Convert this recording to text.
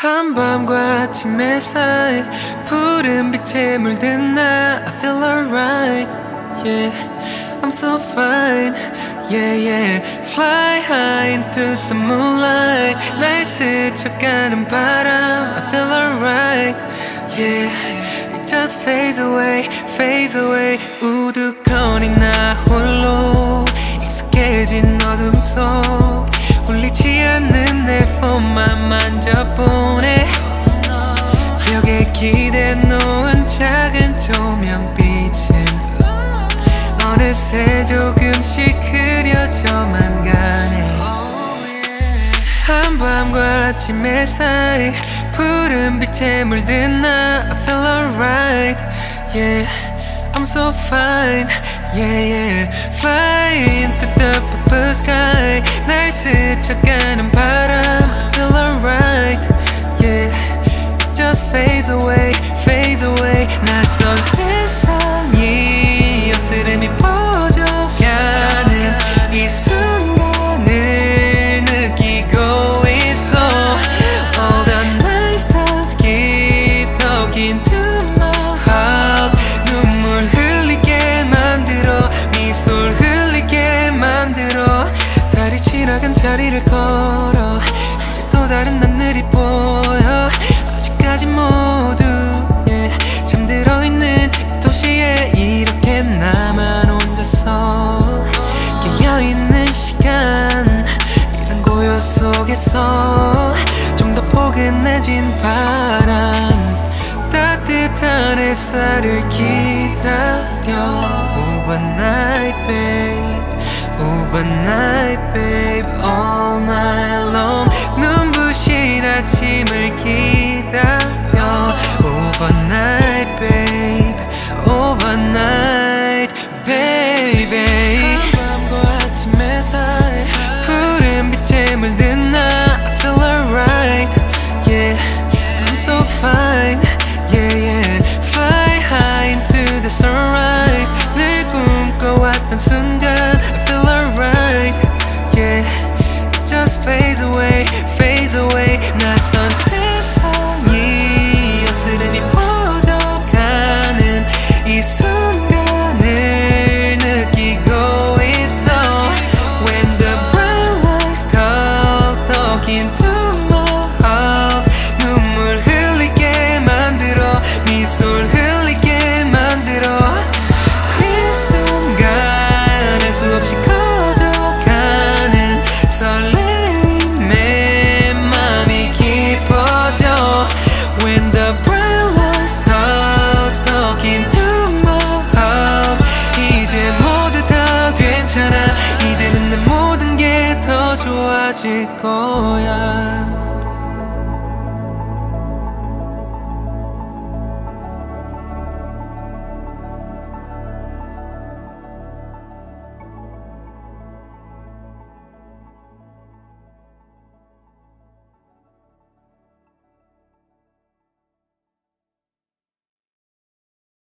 한밤과 아침 햇살 푸른 빛에 물든 날 I feel alright, yeah I'm so fine, yeah yeah Fly high into the moonlight 날 스쳐가는 바람 I feel alright, yeah It just fades away, fades away 우두커니 나 홀로 익숙해진 어둠 속 울리지 않는 내 폰만 만져보네 벽에 기대 놓은 작은 조명빛은 어느새 조금씩 흐려져만 가네 한밤과 아침 햇살 푸른 빛에 물든 나 I feel alright, yeah I'm so fine, yeah yeah Fly into the purple sky 날 스쳐가는 바람 I feel alright, yeah It just fades away, fades away 낯선 세상이 어스름이 퍼져가는 이 순간을 느끼고 있어 All the night stars keep talking to my heart 눈물 흘리게 만들어 미소를 흘리게 만들어 달이 지나간 자리를 걸어 이제 또 다른 하늘이 보여 아직까지 모두 yeah, 잠들어 있는 이 도시에 이렇게 나만 혼자서 깨어있는 시간 이런 고요 속에서 좀 더 포근해진 바람 따뜻한 햇살을 기다려 Overnight babe Overnight babe All night long 눈부신 아침을 기다려 Overnight babe Overnight baby 한밤과 아침 햇살 푸른 빛에 물든 나 I feel alright Yeah I'm so fine Yeah yeah Fly high into the sunrise 늘 꿈꿔왔던 순간 I feel alright Yeah It just fades away Fades away 낯선 세상이 어스름이 퍼져가는 이 순간을 느끼고 있어 When the bright light starts talking to my heart 눈물 흘리게 만들어 미소를 흘리게 만들어 이 순간에 수없이 커져가는 설레임에 맘이 깊어져 When the bright light starts talking to my heart 이제 모두 다 괜찮아 이제는 내 모든 게 더 좋아질 거야